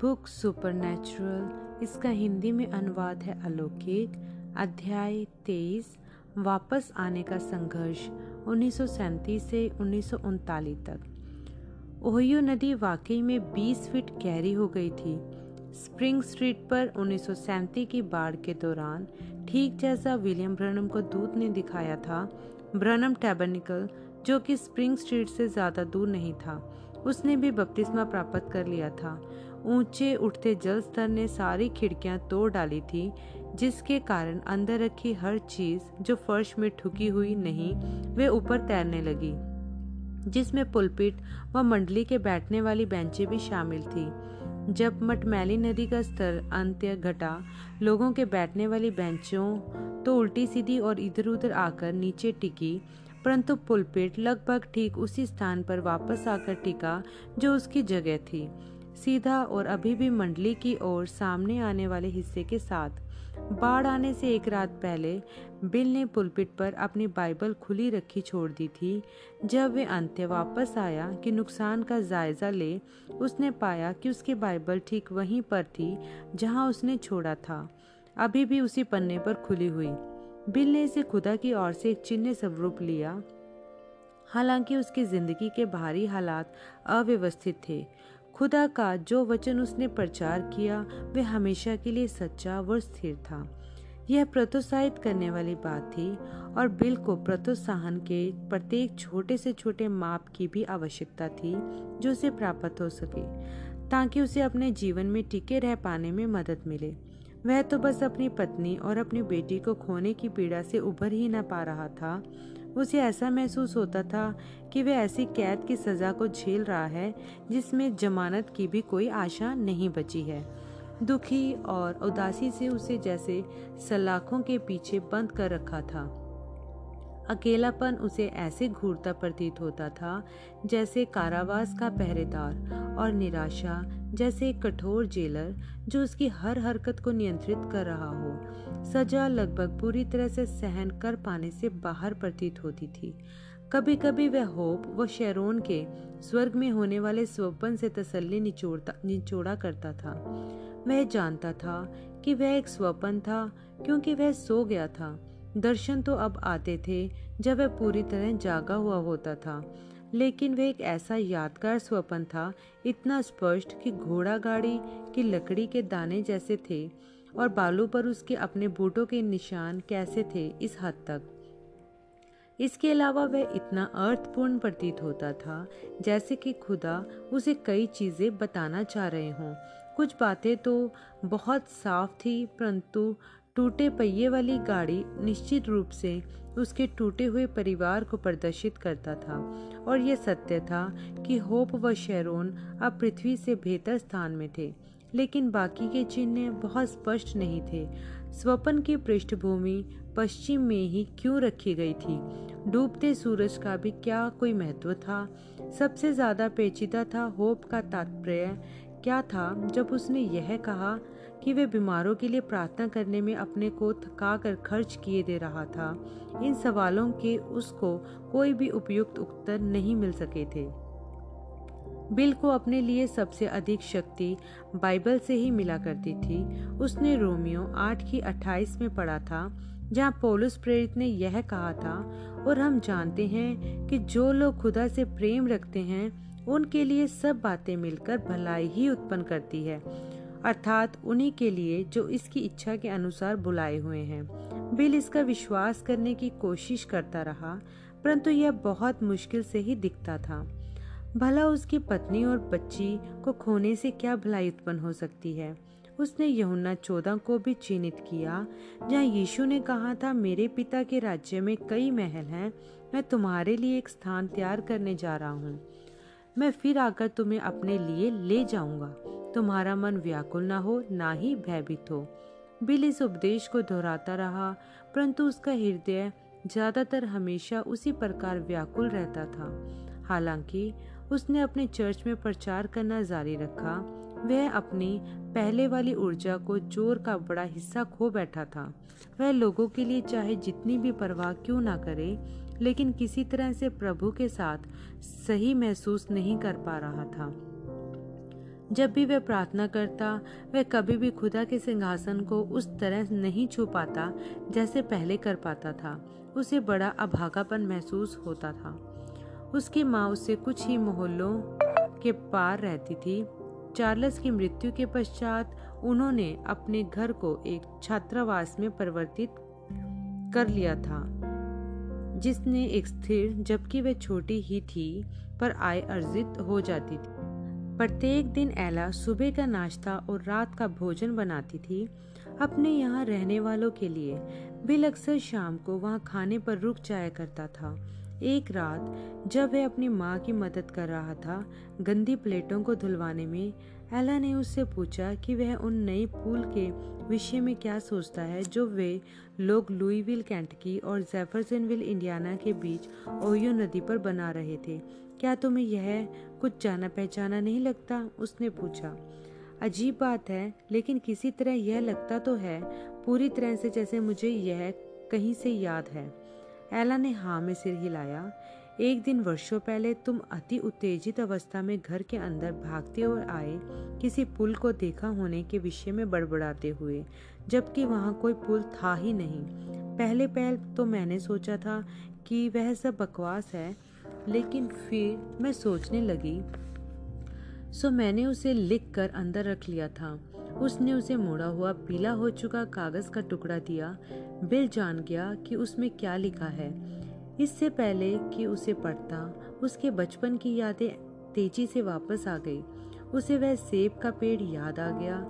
Book supernatural, इसका हिंदी में अनुवाद है अलौकिक। अध्याय 23, वापस आने का संघर्ष, 1937 से 1939 तक। ओहियो नदी वाकई में 20 फीट गहरी हो गई थी। स्प्रिंग स्ट्रीट पर 1937 की बाढ़ के दौरान ठीक जैसा विलियम ब्रैनम को दूत ने दिखाया था, ब्रैनम टैबर्निकल, जो कि स्प्रिंग स्ट्रीट से ज़्यादा दूर नहीं था, उसने भी बपतिस्मा प्राप्त कर लिया था। ऊंचे उठते जल स्तर ने सारी खिड़कियां तोड़ डाली थी, जिसके कारण अंदर रखी हर चीज़ जो फर्श में ठुकी हुई नहीं, वे ऊपर तैरने लगी, जिसमें पुलपिट व मंडली के बैठने वाली बेंचें भी शामिल थी। जब मटमैली नदी का स्तर अंत्य घटा, लोगों के बैठने वाली बेंचों तो उल्टी सीधी और इधर उधर आकर नीचे टिकी, परंतु पुलपिट लगभग ठीक उसी स्थान पर वापस आकर टिका जो उसकी जगह थी, सीधा और अभी भी मंडली की ओर सामने आने वाले हिस्से के साथ। बाढ़ आने से एक रात पहले बिल ने पुलपिट पर अपनी बाइबल खुली रखी छोड़ दी थी। जब वे अंत्य वापस आया कि नुकसान का जायजा ले, उसने पाया कि उसकी बाइबल ठीक वहीं पर थी जहां उसने छोड़ा था, अभी भी उसी पन्ने पर खुली हुई। बिल ने इसे खुदा की ओर से एक चिन्ह स्वरूप लिया। हालांकि उसकी जिंदगी के बाहरी हालात अव्यवस्थित थे, खुदा का जो वचन उसने प्रचार किया वे हमेशा के लिए सच्चा व स्थिर था। यह प्रोत्साहित करने वाली बात थी और बिल को प्रोत्साहन के प्रत्येक छोटे से छोटे माप की भी आवश्यकता थी जो उसे प्राप्त हो सके, ताकि उसे अपने जीवन में टिके रह पाने में मदद मिले। वह तो बस अपनी पत्नी और अपनी बेटी को खोने की पीड़ा से उभर ही ना पा रहा था। उसे ऐसा महसूस होता था कि वह ऐसी कैद की सज़ा को झेल रहा है जिसमें जमानत की भी कोई आशा नहीं बची है। दुखी और उदासी से उसे जैसे सलाखों के पीछे बंद कर रखा था। अकेलापन उसे ऐसे घूरता प्रतीत होता था जैसे कारावास का पहरेदार, और निराशा जैसे एक कठोर जेलर जो उसकी हर हरकत को नियंत्रित कर रहा हो। सजा लगभग पूरी तरह से सहन कर पाने से बाहर प्रतीत होती थी। कभी कभी वह होप व शेरोन के स्वर्ग में होने वाले स्वपन से तसल्ली निचोड़ा करता था। वह जानता था कि वह एक स्वपन था क्योंकि वह सो गया था। दर्शन तो अब आते थे जब वह पूरी तरह जागा हुआ होता था, लेकिन वह एक ऐसा यादगार स्वप्न था, इतना स्पष्ट कि घोड़ा गाड़ी की लकड़ी के दाने जैसे थे और बालों पर उसके अपने बूटों के निशान कैसे थे, इस हद तक। इसके अलावा वह इतना अर्थपूर्ण प्रतीत होता था जैसे कि खुदा उसे कई चीज़ें बताना चाह रहे हों। कुछ बातें तो बहुत साफ थी, परंतु टूटे पहिए वाली गाड़ी निश्चित रूप से उसके टूटे हुए परिवार को प्रदर्शित करता था, और यह सत्य था कि होप व शेरोन अब पृथ्वी से बेहतर स्थान में थे, लेकिन बाकी के चिन्ह बहुत स्पष्ट नहीं थे। स्वप्न की पृष्ठभूमि पश्चिम में ही क्यों रखी गई थी? डूबते सूरज का भी क्या कोई महत्व था? सबसे ज़्यादा पेचीदा था होप का तात्पर्य क्या था जब उसने यह कहा कि वे बीमारों के लिए प्रार्थना करने में अपने को थका कर खर्च किए दे रहा था। इन सवालों के उसको कोई भी उपयुक्त उत्तर नहीं मिल सके थे। बिल को अपने लिए सबसे अधिक शक्ति बाइबल से ही मिला करती थी। उसने रोमियो 8:28 में पढ़ा था, जहाँ पौलुस प्रेरित ने यह कहा था, और हम जानते हैं कि जो लोग खुदा से प्रेम रखते हैं उनके लिए सब बातें मिलकर भलाई ही उत्पन्न करती है, अर्थात उन्हीं के लिए जो इसकी इच्छा के अनुसार बुलाए हुए हैं। बिल इसका विश्वास करने की कोशिश करता रहा, परंतु यह बहुत मुश्किल से ही दिखता था। भला उसकी पत्नी और बच्ची को खोने से क्या भलाई उत्पन्न हो सकती है? उसने यूहन्ना 14 को भी चिन्हित किया, जहाँ यीशु ने कहा था, मेरे पिता के राज्य में कई महल हैं, मैं तुम्हारे लिए एक स्थान तैयार करने जा रहा हूँ, मैं फिर आकर तुम्हें अपने लिए ले जाऊंगा, तुम्हारा मन व्याकुल ना हो, ना ही भयभीत हो। बिल इस उपदेश को दोहराता रहा, परंतु उसका हृदय ज्यादातर हमेशा उसी प्रकार व्याकुल रहता था। हालांकि उसने अपने चर्च में प्रचार करना जारी रखा, वह अपनी पहले वाली ऊर्जा को जोर का बड़ा हिस्सा खो बैठा था। वह लोगों के लिए चाहे जितनी भी परवाह क्यों ना करे, लेकिन किसी तरह से प्रभु के साथ सही महसूस नहीं कर पा रहा था। जब भी वह प्रार्थना करता, वह कभी भी खुदा के सिंहासन को उस तरह नहीं छू पाता जैसे पहले कर पाता था। उसे बड़ा अभागापन महसूस होता था। उसकी माँ उससे कुछ ही मोहल्लों के पार रहती थी। चार्ल्स की मृत्यु के पश्चात उन्होंने अपने घर को एक छात्रावास में परिवर्तित कर लिया था, जिसने एक स्थिर, जबकि वह छोटी ही थी, पर आय अर्जित हो जाती थी। प्रत्येक दिन एला सुबह का नाश्ता और रात का भोजन बनाती थी अपने यहाँ रहने वालों के लिए। बिल अक्सर शाम को वहाँ खाने पर रुक जाया करता था। एक रात जब वह अपनी माँ की मदद कर रहा था गंदी प्लेटों को धुलवाने में, एला ने उससे पूछा कि वह उन नई पुल के विषय में क्या सोचता है जो वे लोग लुईविल केंटकी और जेफरसनविल इंडियाना के बीच ओहियो नदी पर बना रहे थे। क्या तुम्हें यह कुछ जाना पहचाना नहीं लगता? उसने पूछा। अजीब बात है, लेकिन किसी तरह यह लगता तो है पूरी तरह से जैसे मुझे यह कहीं से याद है। एला ने हाँ में सिर हिलाया। एक दिन वर्षों पहले तुम अति उत्तेजित अवस्था में घर के अंदर भागते हुए आए किसी पुल को देखा होने के विषय में बड़बड़ाते हुए, जबकि वहाँ कोई पुल था ही नहीं। पहले पहल तो मैंने सोचा था कि वह सब बकवास है, लेकिन फिर मैं सोचने लगी, सो मैंने उसे लिखकर अंदर रख लिया था। उसने उसे मोड़ा हुआ पीला हो चुका कागज का टुकड़ा दिया। बिल जान गया कि उसमें क्या लिखा है। इससे पहले कि उसे पढ़ता, उसके बचपन की यादें तेजी से वापस आ गई। उसे वह सेब का पेड़ याद आ गया,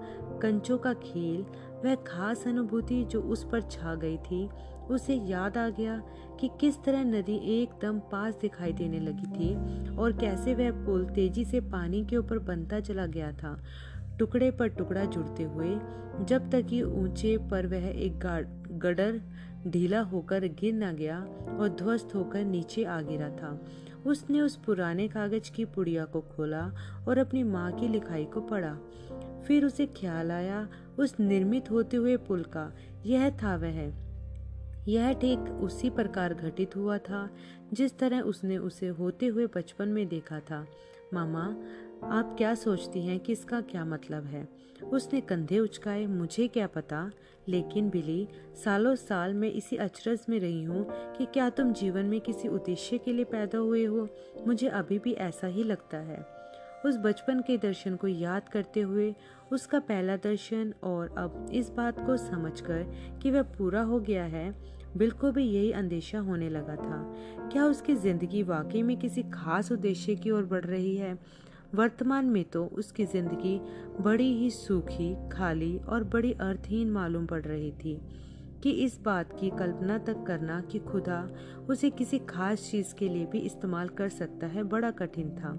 कंचों का खेल, वह खास अनुभूति जो उस पर छा गई थी। उसे याद आ गया कि किस तरह नदी एकदम पास दिखाई देने लगी थी और कैसे वह पुल तेजी से पानी के ऊपर बनता चला गया था, टुकड़े पर टुकड़ा जुड़ते हुए, जब तक कि ऊंचे पर वह एक गडर ढीला होकर गिर न गया और ध्वस्त होकर नीचे आ गिरा था। उसने उस पुराने कागज की पुड़िया को खोला और अपनी माँ की लिखाई को पढ़ा। फिर उसे ख्याल आया उस निर्मित होते हुए पुल का। यह था वह। यह ठीक उसी प्रकार घटित हुआ था जिस तरह उसने उसे होते हुए बचपन में देखा था। मामा, आप क्या सोचती हैं कि इसका क्या मतलब है? उसने कंधे उचकाए। मुझे क्या पता, लेकिन बिली, सालों साल मैं इसी अचरज में रही हूँ कि क्या तुम जीवन में किसी उद्देश्य के लिए पैदा हुए हो। मुझे अभी भी ऐसा ही लगता है। उस बचपन के दर्शन को याद करते हुए, उसका पहला दर्शन, और अब इस बात को समझकर कि वह पूरा हो गया है, बिल को भी यही अंदेशा होने लगा था। क्या उसकी जिंदगी वाकई में किसी खास उद्देश्य की ओर बढ़ रही है? वर्तमान में तो उसकी जिंदगी बड़ी ही सूखी, खाली और बड़ी अर्थहीन मालूम पड़ रही थी कि इस बात की कल्पना तक करना कि खुदा उसे किसी खास चीज़ के लिए भी इस्तेमाल कर सकता है, बड़ा कठिन था।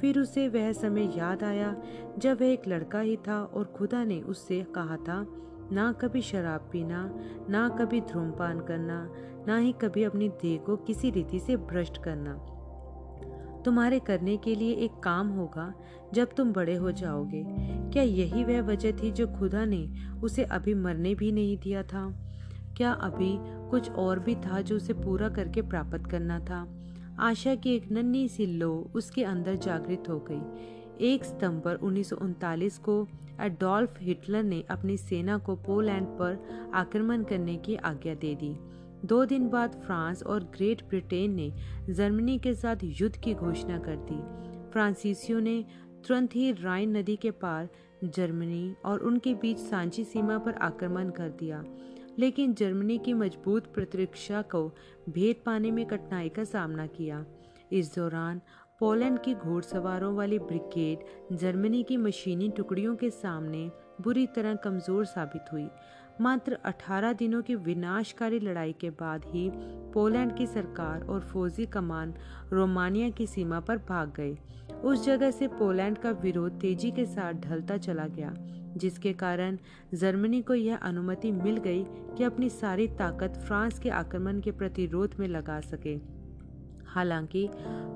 फिर उसे वह समय याद आया जब वह एक लड़का ही था और खुदा ने उससे कहा था, ना कभी शराब पीना, ना कभी धूम्रपान करना, ना ही कभी अपनी देह को किसी रीति से भ्रष्ट करना। तुम्हारे करने के लिए एक काम होगा जब तुम बड़े हो जाओगे। क्या यही वह वजह थी जो खुदा ने उसे अभी मरने भी नहीं दिया था? क्या अभी कुछ और भी था जो उसे पूरा करके प्राप्त करना था? आशा की एक नन्ही सी लो उसके अंदर जागृत हो गई। 1 सितंबर 1939 को एडोल्फ हिटलर ने अपनी सेना को पोलैंड पर आक्रमण करने की आज्ञा दे दी। 2 दिन बाद फ्रांस और ग्रेट ब्रिटेन ने जर्मनी के साथ युद्ध की घोषणा कर दी। फ्रांसीसियों ने तुरंत ही राइन नदी के पार जर्मनी और उनके बीच सांझी सीमा पर आक्रमण कर दिया, लेकिन जर्मनी की मजबूत प्रतिरक्षा को भेद पाने में कठिनाई का सामना किया। इस दौरान पोलैंड की घोड़सवारों वाली ब्रिगेड जर्मनी की मशीनी टुकड़ियों के सामने बुरी तरह कमजोर साबित हुई। मात्र 18 दिनों की विनाशकारी लड़ाई के बाद ही पोलैंड की सरकार और फौजी कमान रोमानिया की सीमा पर भाग गए। उस जगह से पोलैंड का विरोध तेजी के साथ ढलता चला गया, जिसके कारण जर्मनी को यह अनुमति मिल गई कि अपनी सारी ताकत फ्रांस के आक्रमण के प्रतिरोध में लगा सके। हालांकि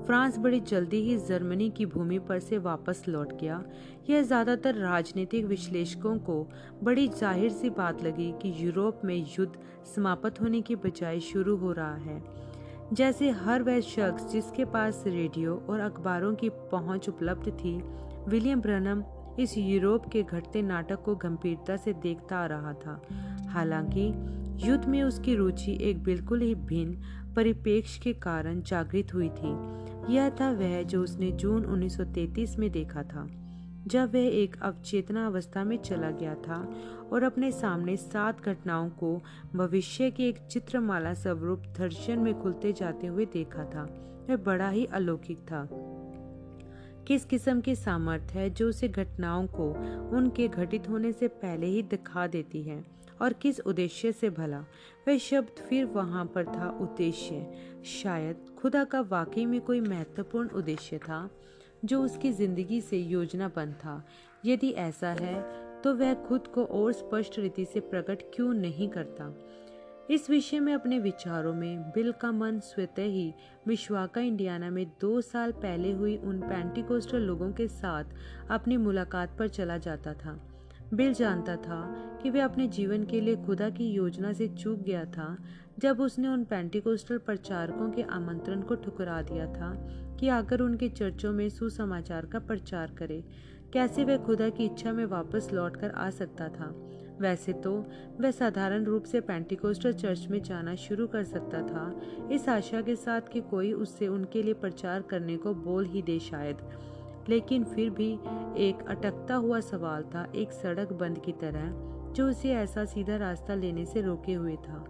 फ्रांस बड़ी जल्दी ही जर्मनी की भूमि पर से वापस लौट गया। यह ज़्यादातर राजनीतिक विश्लेषकों को बड़ी जाहिर सी बात लगी कि यूरोप में युद्ध समाप्त होने की बजाय शुरू हो रहा है। जैसे हर वह शख्स जिसके पास रेडियो और अखबारों की पहुंच उपलब्ध थी, विलियम ब्रनम इस यूरोप के घटते नाटक को गंभीरता से देखता आ रहा था। हालांकि युद्ध में उसकी रुचि एक बिल्कुल ही भिन्न परिप्रेक्ष्य के कारण जागृत हुई थी। यह था वह जो उसने जून 1933 में देखा था, जब वह एक अवचेतना अवस्था में चला गया था और अपने सामने 7 घटनाओं को भविष्य की एक चित्रमाला स्वरूप दर्शन में खुलते जाते हुए देखा था। वह बड़ा ही अलौकिक था। किस किस्म की सामर्थ्य है जो उसे घटनाओं को उनके घटित होने से पहले ही दिखा देती है, और किस उद्देश्य से भला। वह शब्द फिर वहां पर था, उद्देश्य। शायद खुदा का वाकई में कोई महत्वपूर्ण उद्देश्य था जो उसकी जिंदगी से योजनाबद्ध था। यदि ऐसा है तो वह खुद को और स्पष्ट रीति से प्रकट क्यों नहीं करता। इस विषय में अपने विचारों में बिल का मन स्वतः ही मिशवाका इंडियाना में 2 साल पहले हुई उन पेंटिकोस्टल लोगों के साथ अपनी मुलाकात पर चला जाता था। बिल जानता था कि वह अपने जीवन के लिए खुदा की योजना से चूक गया था जब उसने उन पेंटिकोस्टल प्रचारकों के आमंत्रण को ठुकरा दिया था कि आकर उनके चर्चों में सुसमाचार का प्रचार करे। कैसे वह खुदा की इच्छा में वापस लौटकर आ सकता था। वैसे तो वह साधारण रूप से पेंटिकोस्टल चर्च में जाना शुरू कर सकता था, इस आशा के साथ कि कोई उससे उनके लिए प्रचार करने को बोल ही दे शायद। लेकिन फिर भी एक अटकता हुआ सवाल था, एक सड़क बंद की तरह जो उसे ऐसा सीधा रास्ता लेने से रोके हुए था।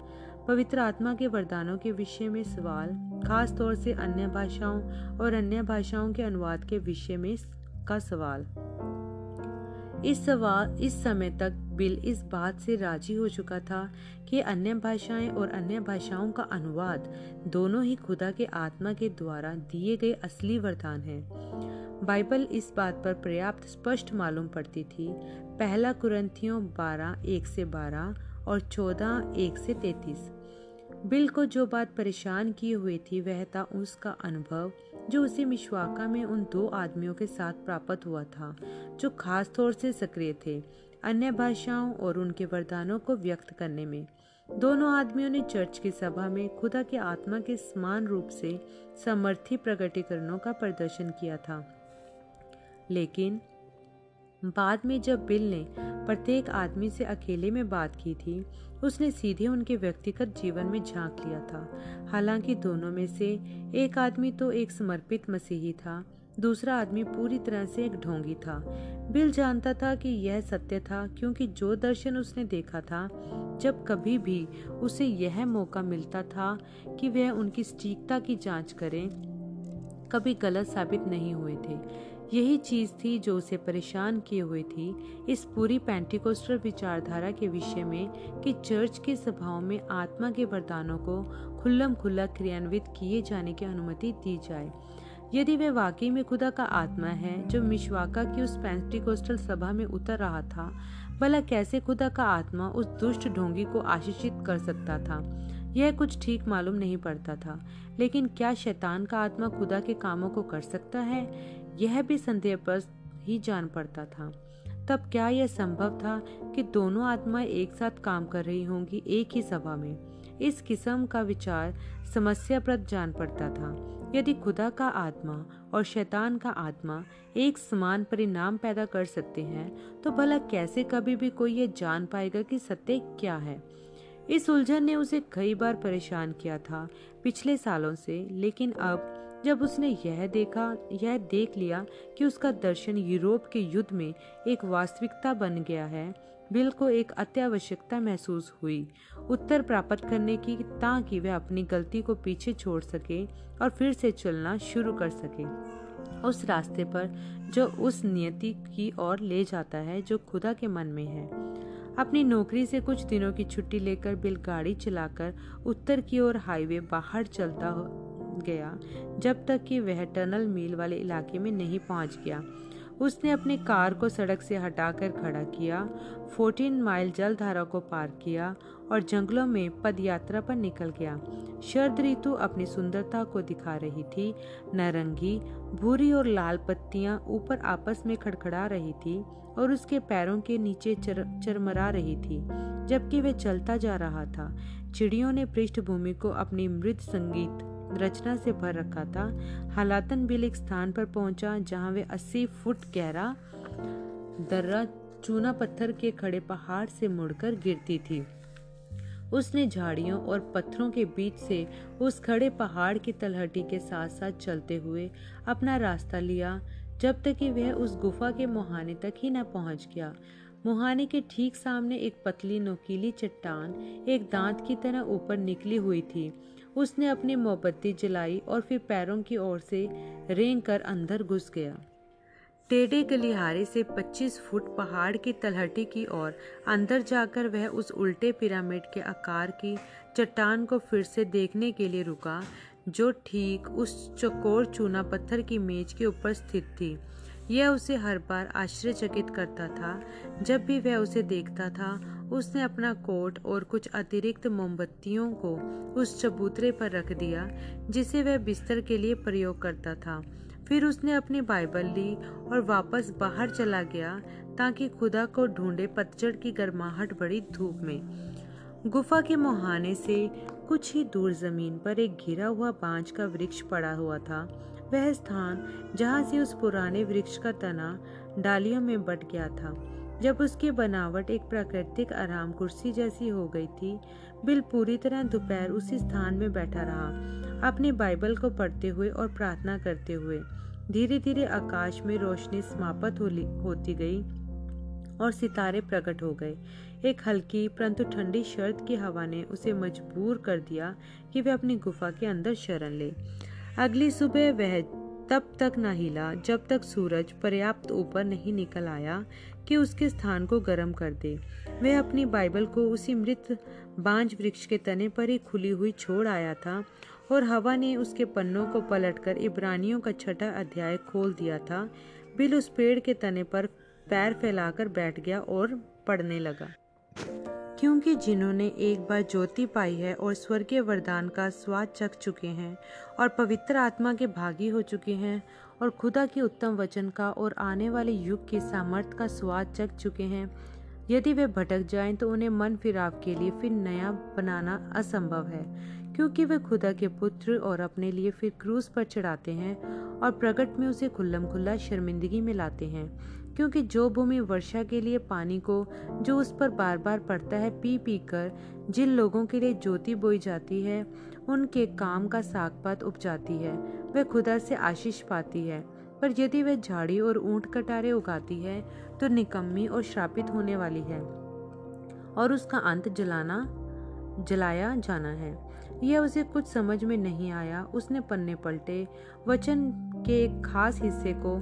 पवित्र आत्मा के वरदानों के विषय में सवाल, खास तौर से अन्य भाषाओं और अन्य भाषाओं के अनुवाद के विषय में का सवाल। इस समय तक बिल इस बात से राजी हो चुका था कि अन्य भाषाएं और अन्य भाषाओं का अनुवाद दोनों ही खुदा के आत्मा के द्वारा दिए गए असली वरदान हैं। बाइबल इस बात पर पर्याप्त स्पष्ट मालूम पड़ती थी। 1 कुरिन्थियों 12:1-12 और 14:1-33। बिल को जो बात परेशान किए हुए थी वह था उसका अनुभव जो उसे मिशवाका में उन 2 आदमियों के साथ प्राप्त हुआ था जो खास तौर से सक्रिय थे अन्य भाषाओं और उनके वरदानों को व्यक्त करने में। दोनों आदमियों ने चर्च की सभा में खुदा के आत्मा के समान रूप से समर्थी प्रकटीकरणों का प्रदर्शन किया था। लेकिन बाद में जब बिल ने प्रत्येक आदमी से अकेले में बात की थी, उसने सीधे उनके व्यक्तिगत जीवन में झांक लिया था। हालांकि दोनों में से एक आदमी तो एक समर्पित मसीही था, दूसरा आदमी पूरी तरह से एक ढोंगी था। बिल जानता था कि यह सत्य था, क्योंकि जो दर्शन उसने देखा था, जब कभी भी उसे यह मौका मिलता था कि वह उनकी सटीकता की जांच करे, कभी गलत साबित नहीं हुए थे। यही चीज थी जो उसे परेशान किए हुए थी इस पूरी पेंटिकोस्टल विचारधारा के विषय में, कि चर्च की सभाओं में आत्मा के वरदानों को खुल्लम खुल्ला क्रियान्वित किए जाने की अनुमति दी जाए। यदि वह वाकई में खुदा का आत्मा है जो मिशवाका की उस पेंटिकोस्टल सभा में उतर रहा था, भला कैसे खुदा का आत्मा उस दुष्ट ढोंगी को आशीषित कर सकता था। यह कुछ ठीक मालूम नहीं पड़ता था। लेकिन क्या शैतान का आत्मा खुदा के कामों को कर सकता है, यह भी संदेह पर ही जान पड़ता था। तब क्या यह संभव था कि दोनों आत्माएं एक साथ काम कर रही होंगी एक ही सभा में? इस किस्म का विचार समस्याप्रद जान पड़ता था। यदि खुदा का आत्मा और शैतान का आत्मा एक समान परिणाम पैदा कर सकते हैं, तो भला कैसे कभी भी कोई यह जान पाएगा कि सत्य क्या है। इस उलझन ने उसे कई बार परेशान किया था पिछले सालों से। लेकिन अब जब उसने यह देख लिया कि उसका दर्शन यूरोप के युद्ध में एक वास्तविकता बन गया है, बिल को एक अत्यावश्यकता महसूस हुई उत्तर प्राप्त करने की, ताकि वह अपनी गलती को पीछे छोड़ सके और फिर से चलना शुरू कर सके उस रास्ते पर जो उस नियति की ओर ले जाता है जो खुदा के मन में है। अपनी नौकरी से कुछ दिनों की छुट्टी लेकर बिल गाड़ी चलाकर उत्तर की ओर हाईवे बाहर चलता गया जब तक कि वह टनल मील वाले इलाके में नहीं पहुंच गया। उसने अपनी कार को सड़क से हटाकर खड़ा किया, 14 माइल जलधारा को पार किया और जंगलों में पदयात्रा पर निकल गया। शरद ऋतु अपनी सुंदरता को दिखा रही थी। नारंगी, भूरी और लाल पत्तियां ऊपर आपस में खड़खड़ा रही थी और उसके पैरों के नीचे चरमरा रही थी जबकि वह चलता जा रहा था। चिड़ियों ने पृष्ठभूमि को अपनी मृद संगीत रचना से भर रखा था। हालातन बिल एक स्थान पर पहुंचा जहां वे 80 फुट गहरा दर्रा चूना पत्थर के खड़े पहाड़ से मुड़कर गिरती थी। उसने झाड़ियों और पत्थरों के बीच से उस खड़े पहाड़ की तलहटी के साथ साथ चलते हुए अपना रास्ता लिया, जब तक कि वह उस गुफा के मुहाने तक ही न पहुंच गया। मुहाने के ठीक सामने एक पतली नोकीली चट्टान एक दांत की तरह ऊपर निकली हुई थी। उसने अपनी मोमबत्ती जलाई और फिर पैरों की ओर से रेंग कर अंदर घुस गया। टेढ़े गलिहारे से 25 फुट पहाड़ की तलहटी की ओर अंदर जाकर वह उस उल्टे पिरामिड के आकार की चट्टान को फिर से देखने के लिए रुका, जो ठीक उस चौकोर चूना पत्थर की मेज के ऊपर स्थित थी। यह उसे हर बार आश्चर्यचकित करता था। जब भी वह उसे देखता था, उसने अपना कोट और कुछ अतिरिक्त मोमबत्तियों को उस चबूतरे पर रख दिया जिसे वह बिस्तर के लिए प्रयोग करता था। फिर उसने अपनी बाइबल ली और वापस बाहर चला गया ताकि खुदा को ढूंढे, पतझड़ की गर्माहट भरी धूप में। गुफा के मुहाने से कुछ ही दूर जमीन पर एक घिरा हुआ बांज का वृक्ष पड़ा हुआ था। वह स्थान जहाँ से उस पुराने वृक्ष का तना डालियों में बट गया था, जब उसकी बनावट एक प्राकृतिक आराम कुर्सी जैसी हो गई थी। बिल पूरी तरह दोपहर उसी स्थान में बैठा रहा, अपनी बाइबल को पढ़ते हुए और प्रार्थना करते हुए। धीरे धीरे आकाश में रोशनी समाप्त होती गई और सितारे प्रकट हो गए। एक हल्की परंतु ठंडी शरद की हवा ने उसे मजबूर कर दिया कि वह अपनी गुफा के अंदर शरण ले। अगली सुबह वह तब तक न हिला जब तक सूरज पर्याप्त ऊपर नहीं निकल आया कि उसके स्थान को गर्म कर दे। वह अपनी बाइबल को उसी मृत बांज वृक्ष के तने पर ही खुली हुई छोड़ आया था और हवा ने उसके पन्नों को पलटकर इब्रानियों का 6वां अध्याय खोल दिया था। बिल उस पेड़ के तने पर पैर फैलाकर बैठ गया और पढ़ने लगा, क्योंकि जिन्होंने एक बार ज्योति पाई है और स्वर्गीय वरदान का स्वाद चख चुके हैं और पवित्र आत्मा के भागी हो चुके हैं और खुदा के उत्तम वचन का और आने वाले युग के सामर्थ का स्वाद चख चुके हैं, यदि वे भटक जाएं तो उन्हें मन फिराव के लिए फिर नया बनाना असंभव है, क्योंकि वे खुदा के पुत्र और अपने लिए फिर क्रूस पर चढ़ाते हैं और प्रकट में उसे खुल्लम खुल्ला शर्मिंदगी में लाते हैं। क्योंकि जो भूमि वर्षा के लिए पानी को जो उस पर बार बार पड़ता है पी पी कर जिन लोगों के लिए ज्योति बोई जाती है, उनके काम का सागपात उपजाती है, वह खुदा से आशीष पाती है। पर यदि वह झाड़ी और ऊंट कटारे उगाती है तो निकम्मी और श्रापित होने वाली है और उसका अंत जलाया जाना है। यह उसे कुछ समझ में नहीं आया। उसने पन्ने पलटे, वचन के एक खास हिस्से को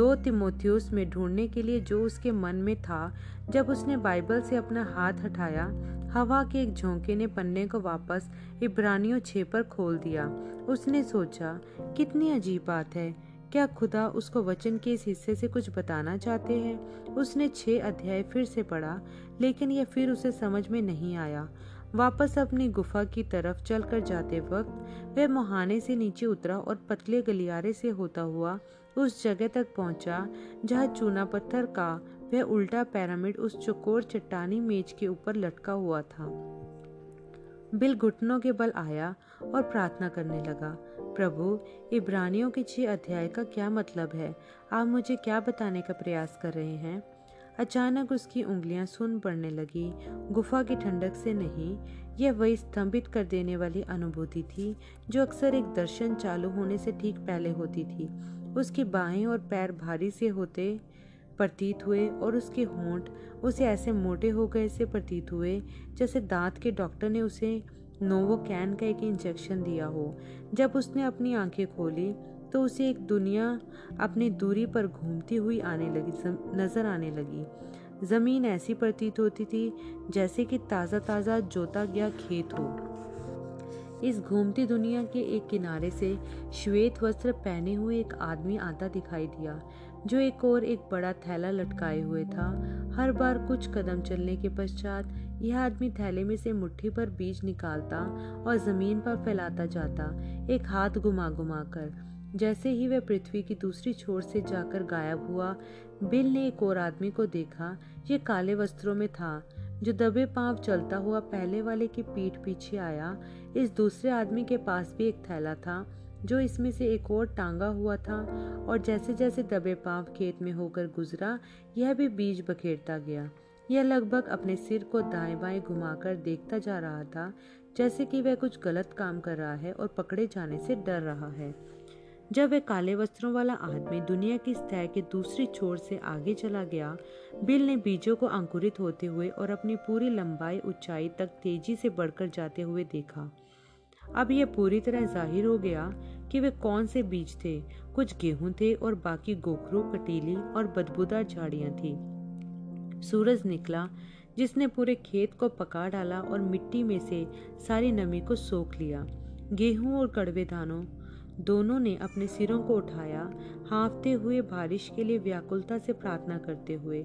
2 तिमोथियुस में ढूंढने के लिए जो उसके मन में था। जब उसने बाइबल से अपना हाथ हटाया, हवा के एक झोंके ने पन्ने को वापस इब्रानियों 6 पर खोल दिया। उसने सोचा, कितनी अजीब बात है, क्या खुदा उसको वचन के इस हिस्से से कुछ बताना चाहते हैं? उसने 6 अध्याय फिर से पढ़ा, लेकिन यह फिर उसे समझ में नहीं आया। वापस अपनी गुफा की तरफ चलकर जाते वक्त वह मुहाने से नीचे उतरा और पतले गलियारे से होता हुआ उस जगह तक पहुंचा जहां चूना पत्थर का वह उल्टा पिरामिड उस चौकोर चट्टानी मेज के ऊपर लटका हुआ था। बिल घुटनों के बल आया और प्रार्थना करने लगा, प्रभु, इब्रानियों के 6 अध्याय का क्या मतलब है? आप मुझे क्या बताने का प्रयास कर रहे हैं? अचानक उसकी उंगलियां सुन्न पड़ने लगी, गुफा की ठंडक से नहीं। यह वही स्तंभित कर देने वाली अनुभूति थी जो अक्सर एक दर्शन चालू होने से ठीक पहले होती थी। उसकी बाहें और पैर भारी से होते प्रतीत हुए और उसके होंठ उसे ऐसे मोटे हो गए से प्रतीत हुए जैसे दांत के डॉक्टर ने उसे नोवोकैन का एक इंजेक्शन दिया हो। जब उसने अपनी आंखें खोली तो उसे एक दुनिया अपनी दूरी पर घूमती हुई नजर आने लगी। जमीन ऐसी प्रतीत होती थी जैसे कि ताज़ा ताज़ा जोता गया खेत हो। इस घूमती दुनिया के एक किनारे से श्वेत वस्त्र पहने हुए एक आदमी आता दिखाई दिया, जो एक और एक बड़ा थैला लटकाए हुए था। हर बार कुछ कदम चलने के पश्चात यह आदमी थैले में से मुट्ठी पर बीज निकालता और जमीन पर फैलाता जाता, एक हाथ घुमा घुमा कर। जैसे ही वह पृथ्वी की दूसरी छोर से जाकर गायब हुआ, बिल ने एक और आदमी को देखा। ये काले वस्त्रों में था, जो दबे पांव चलता हुआ पहले वाले की पीठ पीछे आया। इस दूसरे आदमी के पास भी एक थैला था जो इसमें से एक और टांगा हुआ था, और जैसे जैसे दबे पांव खेत में होकर गुजरा यह भी बीज बखेरता गया। यह लगभग अपने सिर को दाएं बाएं घुमाकर देखता जा रहा था, जैसे कि वह कुछ गलत काम कर रहा है और पकड़े जाने से डर रहा है। जब वह काले वस्त्रों वाला आदमी दुनिया की सतह के दूसरी छोर से आगे चला गया, बिल ने बीजों को अंकुरित होते हुए और अपनी पूरी लंबाई ऊंचाई तक तेजी से बढ़कर जाते हुए देखा। अब यह पूरी तरह जाहिर हो गया कि वे कौन से बीज थे। कुछ गेहूं थे और बाकी गोखरू, कटीली और बदबूदार झाड़ियां थी। सूरज निकला जिसने पूरे खेत को पका डाला और मिट्टी में से सारी नमी को सोख लिया। गेहूं और कड़वे दानों दोनों ने अपने सिरों को उठाया, हाँफते हुए बारिश के लिए व्याकुलता से प्रार्थना करते हुए।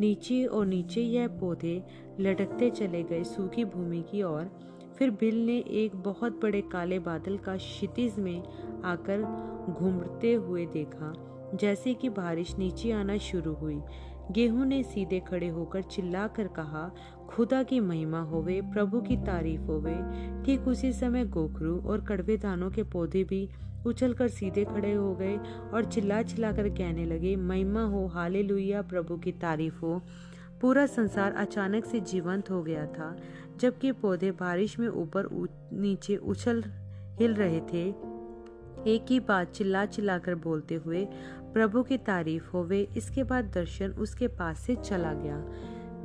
नीचे और नीचे यह पौधे लटकते चले गए सूखी भूमि की ओर। फिर बिल ने एक बहुत बड़े काले बादल का क्षितिज में आकर घूमते हुए देखा। जैसे कि बारिश नीचे आना शुरू हुई, गेहूं ने सीधे खड़े होकर चिल्ला कर कहा, खुदा की महिमा होवे, प्रभु की तारीफ होवे। ठीक उसी समय गोखरू और कड़वे दानों के पौधे भी उछलकर सीधे खड़े हो गए और चिल्ला चिल्ला कर कहने लगे, महिमा हो, हालेलुया, प्रभु की तारीफ हो। पूरा संसार अचानक से जीवंत हो गया था। जबकि पौधे बारिश में ऊपर नीचे उछल हिल रहे थे, एक ही बात चिल्ला चिल्ला कर बोलते हुए, प्रभु की तारीफ होवे। इसके बाद दर्शन उसके पास से चला गया।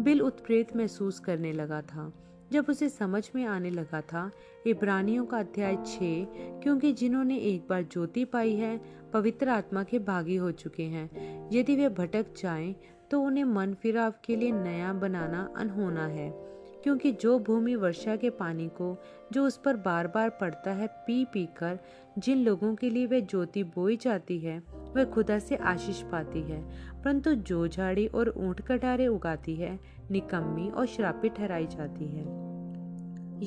बिल उत्प्रेत महसूस करने लगा था। जब उसे समझ में आने लगा था इब्रानियों का अध्याय 6, क्योंकि जिन्होंने एक बार ज्योति पाई है पवित्र आत्मा के भागी हो चुके हैं। यदि वे भटक जाएं तो उन्हें मन फिराव के लिए नया बनाना अनहोना है, क्योंकि जो भूमि वर्षा के पानी को जो उस पर बार बार पड़ता है पी पी कर जिन लोगों के लिए वह ज्योति बोई जाती है वह खुदा से आशीष पाती है, परंतु जो झाड़ी और ऊंट कटारे उगाती है निकम्मी और श्रापित ठहराई जाती है।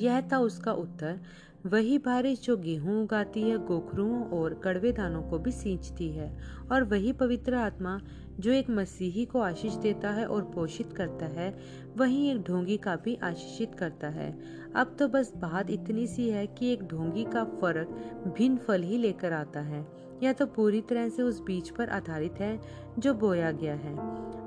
यह था उसका उत्तर। वही बारिश जो गेहूं उगाती है गोखरुओं और कड़वे दानों को भी सींचती है, और वही पवित्र आत्मा जो एक मसीही को आशीष देता है और पोषित करता है, वही एक ढोंगी का भी आशीषित करता है। अब तो बस बात इतनी सी है कि एक ढोंगी का फर्क भिन्न फल ही लेकर आता है, यह तो पूरी तरह से उस बीज पर आधारित है जो बोया गया है।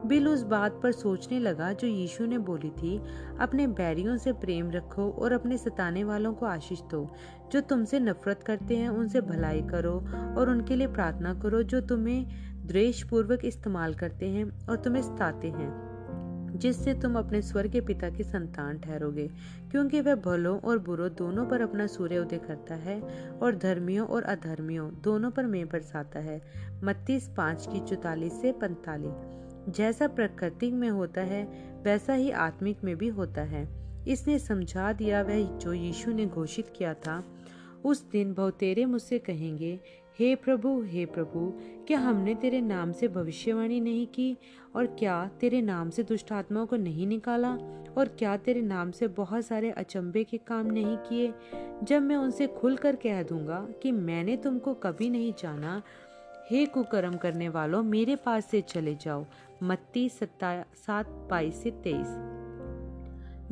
बिल उस बात पर सोचने लगा जो यीशु ने बोली थी, अपने बैरियों से प्रेम रखो और अपने सताने वालों को आशीष दो, जो तुमसे नफरत करते हैं उनसे भलाई करो और उनके लिए प्रार्थना करो, जो तुम्हें द्वेषपूर्वक इस्तेमाल करते हैं और तुम्हें सताते हैं, जिससे तुम अपने स्वर के पिता की संतान ठहरोगे, क्योंकि वह भलों और बुरों दोनों पर अपना सूर्य उदय करता है और धर्मियों और अधर्मियों दोनों पर मेघ बरसाता है। मत्ती 5:44-45। जैसा प्राकृतिक में होता है वैसा ही आत्मिक में भी होता है। इसने समझा दिया वह जो यीशु ने घोषित किया था, उस दिन बहुतेरे मुझसे कहेंगे, हे प्रभु, हे प्रभु, क्या हमने तेरे नाम से भविष्यवाणी नहीं की, और क्या तेरे नाम से दुष्ट आत्माओं को नहीं निकाला, और क्या तेरे नाम से बहुत सारे अचंभे के काम नहीं किए। जब मैं उनसे खुलकर कह दूंगा कि मैंने तुमको कभी नहीं जाना, हे कुकर्म करने वालों, मेरे पास से चले जाओ। मत्ती 7:22-23।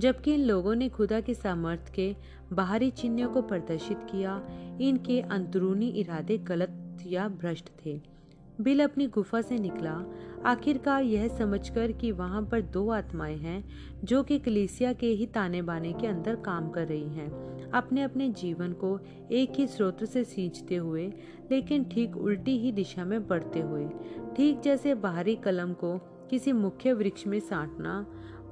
जबकि इन लोगों ने खुदा के सामर्थ के बाहरी चिन्हों को प्रदर्शित किया, इनके अंदरूनी इरादे गलत या भ्रष्ट थे। बिल अपनी गुफा से निकला, आखिरकार यह समझकर कि वहां पर दो आत्माएं हैं जो कि कलीसिया के ही ताने बाने के अंदर काम कर रही हैं, अपने अपने जीवन को एक ही स्रोत से सींचते हुए, लेकिन ठीक उल्टी ही दिशा में बढ़ते हुए। ठीक जैसे बाहरी कलम को किसी मुख्य वृक्ष में साँटना,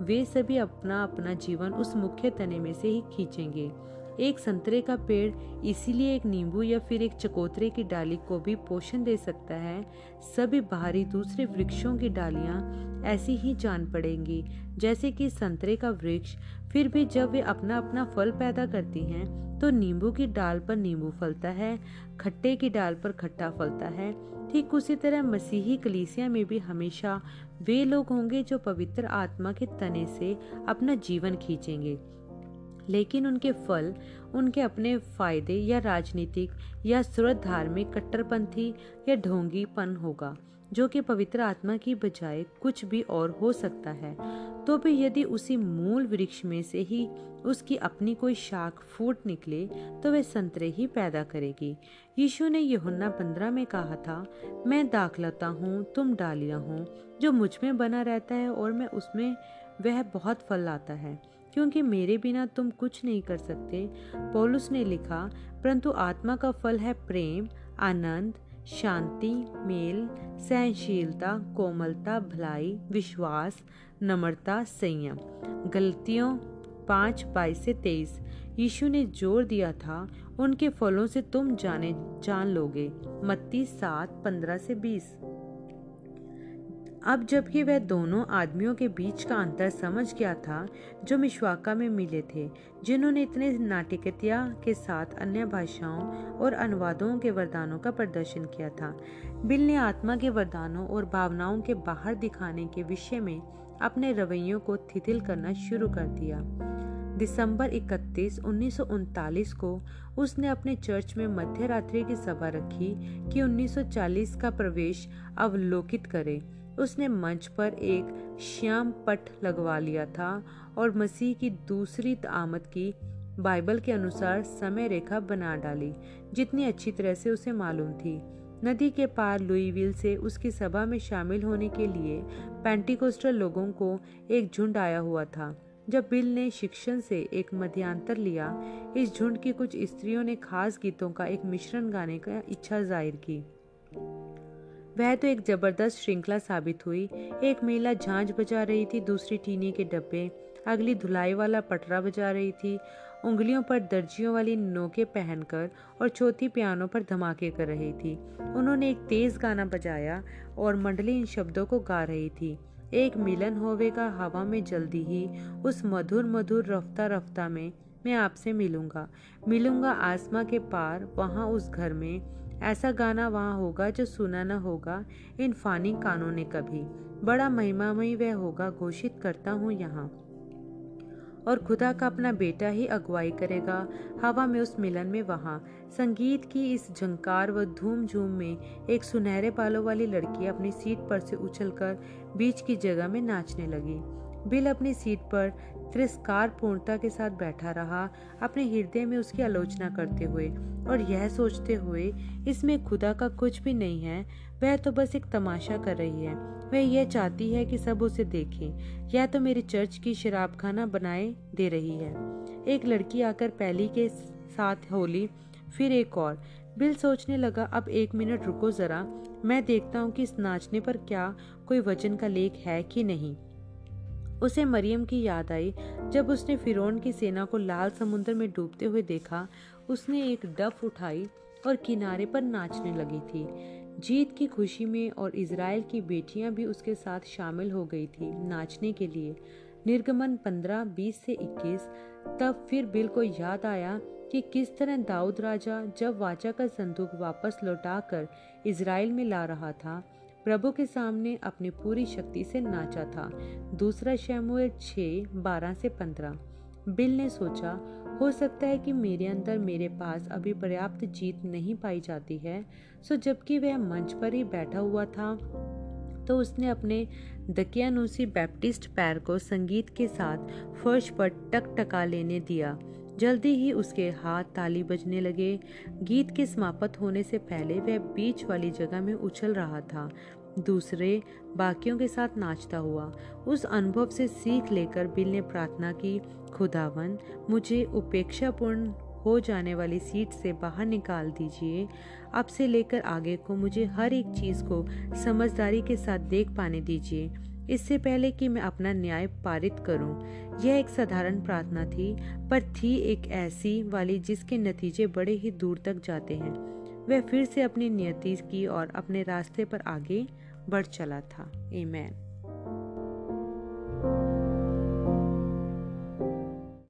वे सभी अपना अपना जीवन उस मुख्य तने में से ही खींचेंगे। एक संतरे का पेड़ इसीलिए एक नींबू या फिर एक चकोतरे की डाली को भी पोषण दे सकता है। सभी बाहरी दूसरे वृक्षों की डालियां ऐसी ही जान पड़ेंगी जैसे कि संतरे का वृक्ष। फिर भी जब वे अपना अपना फल पैदा करती हैं तो नींबू की डाल पर नींबू फलता है, खट्टे की डाल पर खट्टा फलता है। ठीक उसी तरह मसीही कलीसिया में भी हमेशा वे लोग होंगे जो पवित्र आत्मा के तने से अपना जीवन खींचेंगे, लेकिन उनके फल उनके अपने फायदे या राजनीतिक या स्रोत धार्मिक कट्टरपंथी या ढोंगीपन होगा। जो कि पवित्र आत्मा की बजाय कुछ भी और हो सकता है, तो भी यदि उसी मूल वृक्ष में से ही उसकी अपनी कोई शाख फूट निकले तो वह संतरे ही पैदा करेगी। यीशु ने यूहन्ना 15 में कहा था, मैं दाखलता हूँ, तुम डालियाँ हो, जो मुझ में बना रहता है और मैं उसमें, वह बहुत फल लाता है, क्योंकि मेरे बिना तुम कुछ नहीं कर सकते। पौलुस ने लिखा, परंतु आत्मा का फल है प्रेम, आनंद, शांति, मेल, सहनशीलता, कोमलता, भलाई, विश्वास, नम्रता, संयम। गलतियों 5:22-23। यीशु ने जोर दिया था, उनके फलों से तुम जान लोगे। मत्ती 7:15-20। अब जबकि वह दोनों आदमियों के बीच का अंतर समझ गया था जो मिशवाका में मिले थे, जिन्होंने इतने नाटकीयता के साथ अन्य भाषाओं और अनुवादों के वरदानों का प्रदर्शन किया था। बिल ने आत्मा के वरदानों और भावनाओं के बाहर दिखाने के विषय में अपने रवैयों को शिथिल करना शुरू कर दिया। दिसंबर 31, 1939 को उसने अपने चर्च में मध्य रात्रि की सभा रखी कि 1940 का प्रवेश अवलोकित करे। उसने मंच पर एक श्याम पट लगवा लिया था और मसीह की दूसरी आमद की बाइबल के अनुसार समय रेखा बना डाली, जितनी अच्छी तरह से उसे मालूम थी। नदी के पार लुईविल से उसकी सभा में शामिल होने के लिए पेंटिकोस्टल लोगों को एक झुंड आया हुआ था। जब बिल ने शिक्षण से एक मध्यांतर लिया, इस झुंड की कुछ स्त्रियों ने खास गीतों का एक मिश्रण गाने का इच्छा जाहिर की। वह तो एक जबरदस्त श्रृंखला साबित हुई। एक महिला झांझ बजा रही थी, दूसरी टीने के डब्बे, अगली धुलाई वाला पटरा बजा रही थी, उंगलियों पर दर्जियों वाली नोकें पहनकर, और चौथी पियानो पर धमाके कर रही थी। उन्होंने एक तेज गाना बजाया और मंडली इन शब्दों को गा रही थी, एक मिलन होवेगा हवा में जल्दी ही, उस मधुर मधुर रफ्ता रफ्ता में, मैं आपसे मिलूंगा, मिलूंगा आसमां के पार, वहाँ उस घर में, ऐसा गाना वहाँ होगा जो सुना न होगा इन फानी कानों ने कभी, बड़ा महिमामयी वह होगा, घोषित करता हूँ यहाँ, और खुदा का अपना बेटा ही अगुवाई करेगा हवा में उस मिलन में वहाँ। संगीत की इस झंकार व धूम झूम में एक सुनहरे बालों वाली लड़की अपनी सीट पर से उछलकर बीच की जगह में नाचने लगी। बिल अपनी सीट पर तिरस्कार पूर्णता के साथ बैठा रहा, अपने हृदय में उसकी आलोचना करते हुए और यह सोचते हुए, इसमें खुदा का कुछ भी नहीं है, वह तो बस एक तमाशा कर रही है, वह यह चाहती है कि सब उसे देखें, या तो मेरे चर्च की शराबखाना बनाए दे रही है। एक लड़की आकर पहली के साथ होली, फिर एक और। बिल सोचने लगा, अब एक मिनट रुको जरा, मैं देखता हूँ कि इस नाचने पर क्या कोई वचन का लेख है कि नहीं। उसे मरियम की याद आई, जब उसने फिरौन की सेना को लाल समुद्र में डूबते हुए देखा। उसने एक डफ उठाई और किनारे पर नाचने लगी थी। जीत की खुशी में और इजराइल की बेटियां भी उसके साथ शामिल हो गई थी नाचने के लिए। निर्गमन 15:20-21। तब फिर बिल को याद आया कि किस तरह दाऊद राजा जब वाचा का संदूक वापस लौटाकर इजराइल में ला रहा था, प्रभु के सामने अपनी पूरी शक्ति से नाचा था। 2 शमूएल 6:12-15। बिल ने सोचा, हो सकता है कि मेरे अंदर, मेरे पास अभी पर्याप्त जीत नहीं पाई जाती है। सो जबकि वह मंच पर ही बैठा हुआ था, तो उसने अपने दकियानूसी बैप्टिस्ट पैर को संगीत के साथ फर्श पर टकटका लेने दिया। जल्दी ही उसके हाथ ताली बजने लगे। गीत के समाप्त होने से पहले वह बीच वाली जगह में उछल रहा था, दूसरे बाकियों के साथ नाचता हुआ। उस अनुभव से सीख लेकर बिल ने प्रार्थना की, खुदावन, मुझे उपेक्षापूर्ण हो जाने वाली सीट से बाहर निकाल दीजिए। अब से लेकर आगे को मुझे हर एक चीज़ को समझदारी के साथ देख पाने दीजिए, इससे पहले कि मैं अपना न्याय पारित करूं। यह एक साधारण प्रार्थना थी, पर थी एक ऐसी वाली जिसके नतीजे बड़े ही दूर तक जाते हैं। वह फिर से अपनी नियति की और अपने रास्ते पर आगे बढ़ चला था। आमीन।